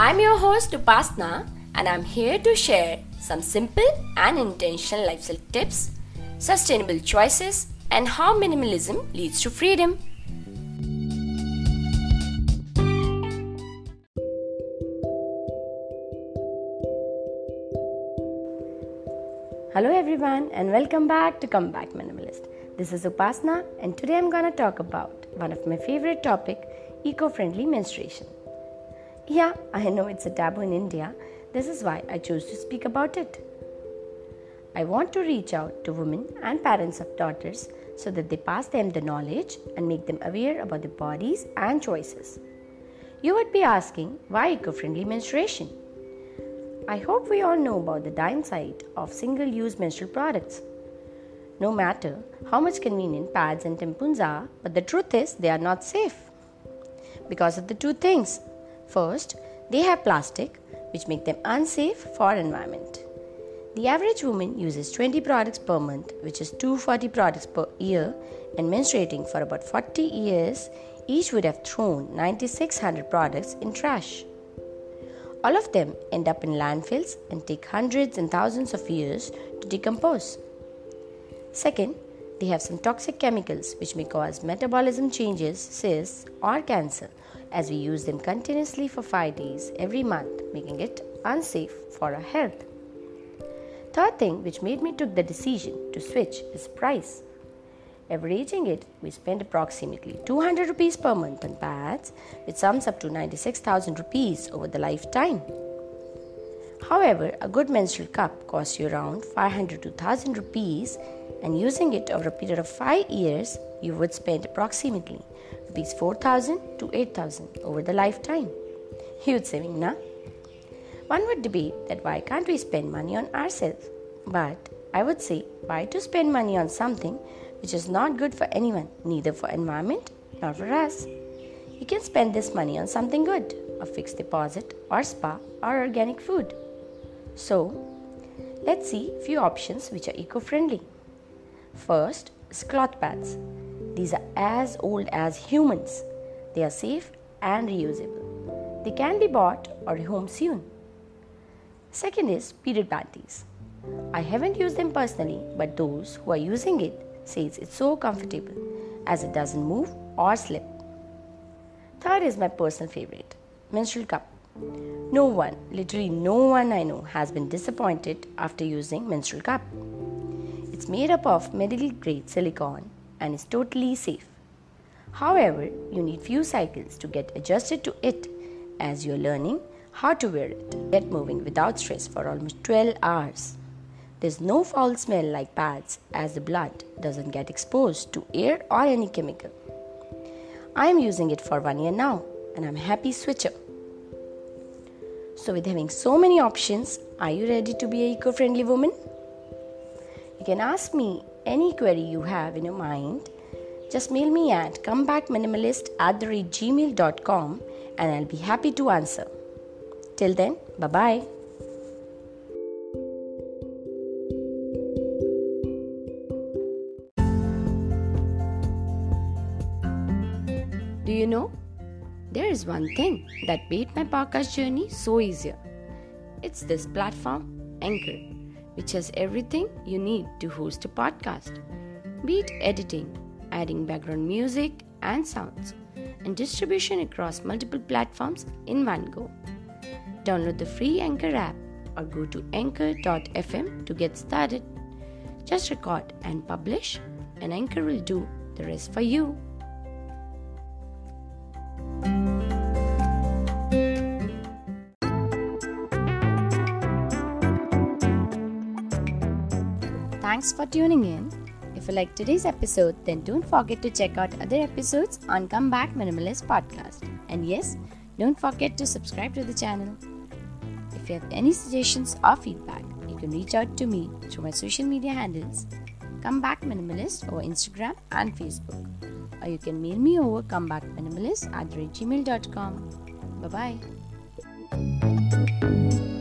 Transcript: I'm your host Upasna, and I'm here to share some simple and intentional lifestyle tips, sustainable choices, and how minimalism leads to freedom. Hello everyone, and welcome back to Comeback Minimalist. This is Upasna, and today I'm gonna talk about one of my favorite topic, eco-friendly menstruation. Yeah, I know it's a taboo in India. This is why I chose to speak about it. I want to reach out to women and parents of daughters so that they pass them the knowledge and make them aware about their bodies and choices. You would be asking, why eco-friendly menstruation? I hope we all know about the downside of single-use menstrual products. No matter how much convenient pads and tampons are, but the truth is they are not safe because of the two things. First, they have plastic, which make them unsafe for environment. The average woman uses 20 products per month, which is 240 products per year, and menstruating for about 40 years, each would have thrown 9,600 products in trash. All of them end up in landfills and take hundreds and thousands of years to decompose. Second, they have some toxic chemicals which may cause metabolism changes, cysts, or cancer, as we use them continuously for 5 days every month, making it unsafe for our health. Third thing which made me take the decision to switch is price. Averaging it, we spend approximately 200 rupees per month on pads, which sums up to 96,000 rupees over the lifetime. However, a good menstrual cup costs you around 500 to 1000 rupees, and using it over a period of 5 years, you would spend approximately rupees 4,000 to 8,000 over the lifetime. Huge saving, na? One would debate that why can't we spend money on ourselves? But I would say, why to spend money on something which is not good for anyone, neither for environment nor for us? You can spend this money on something good, a fixed deposit or spa or organic food. So, let's see few options which are eco-friendly. First is cloth pads. These are as old as humans. They are safe and reusable. They can be bought or home soon. Second is period panties. I haven't used them personally, but those who are using it says it's so comfortable as it doesn't move or slip. Third is my personal favorite, menstrual cup. Literally no one I know has been disappointed after using menstrual cup. It's made up of medical grade silicone and is totally safe. However, you need few cycles to get adjusted to it as you're learning how to wear it. Get moving without stress for almost 12 hours. There's no foul smell like pads as the blood doesn't get exposed to air or any chemical. I'm using it for 1 year now, and I'm a happy switcher. So with having so many options, are you ready to be an eco-friendly woman? You can ask me any query you have in your mind. Just mail me at comebackminimalist@gmail.com, and I'll be happy to answer. Till then, bye-bye. Do you know? There is one thing that made my podcast journey so easier. It's this platform, Anchor, which has everything you need to host a podcast, be it editing, adding background music and sounds, and distribution across multiple platforms in one go. Download the free Anchor app or go to anchor.fm to get started. Just record and publish, and Anchor will do the rest for you. Thanks for tuning in. If you like today's episode, then don't forget to check out other episodes on Comeback Minimalist podcast. And yes, don't forget to subscribe to the channel. If you have any suggestions or feedback, you can reach out to me through my social media handles, Comeback Minimalist over Instagram and Facebook. Or you can mail me over comebackminimalist@gmail.com. Bye-bye.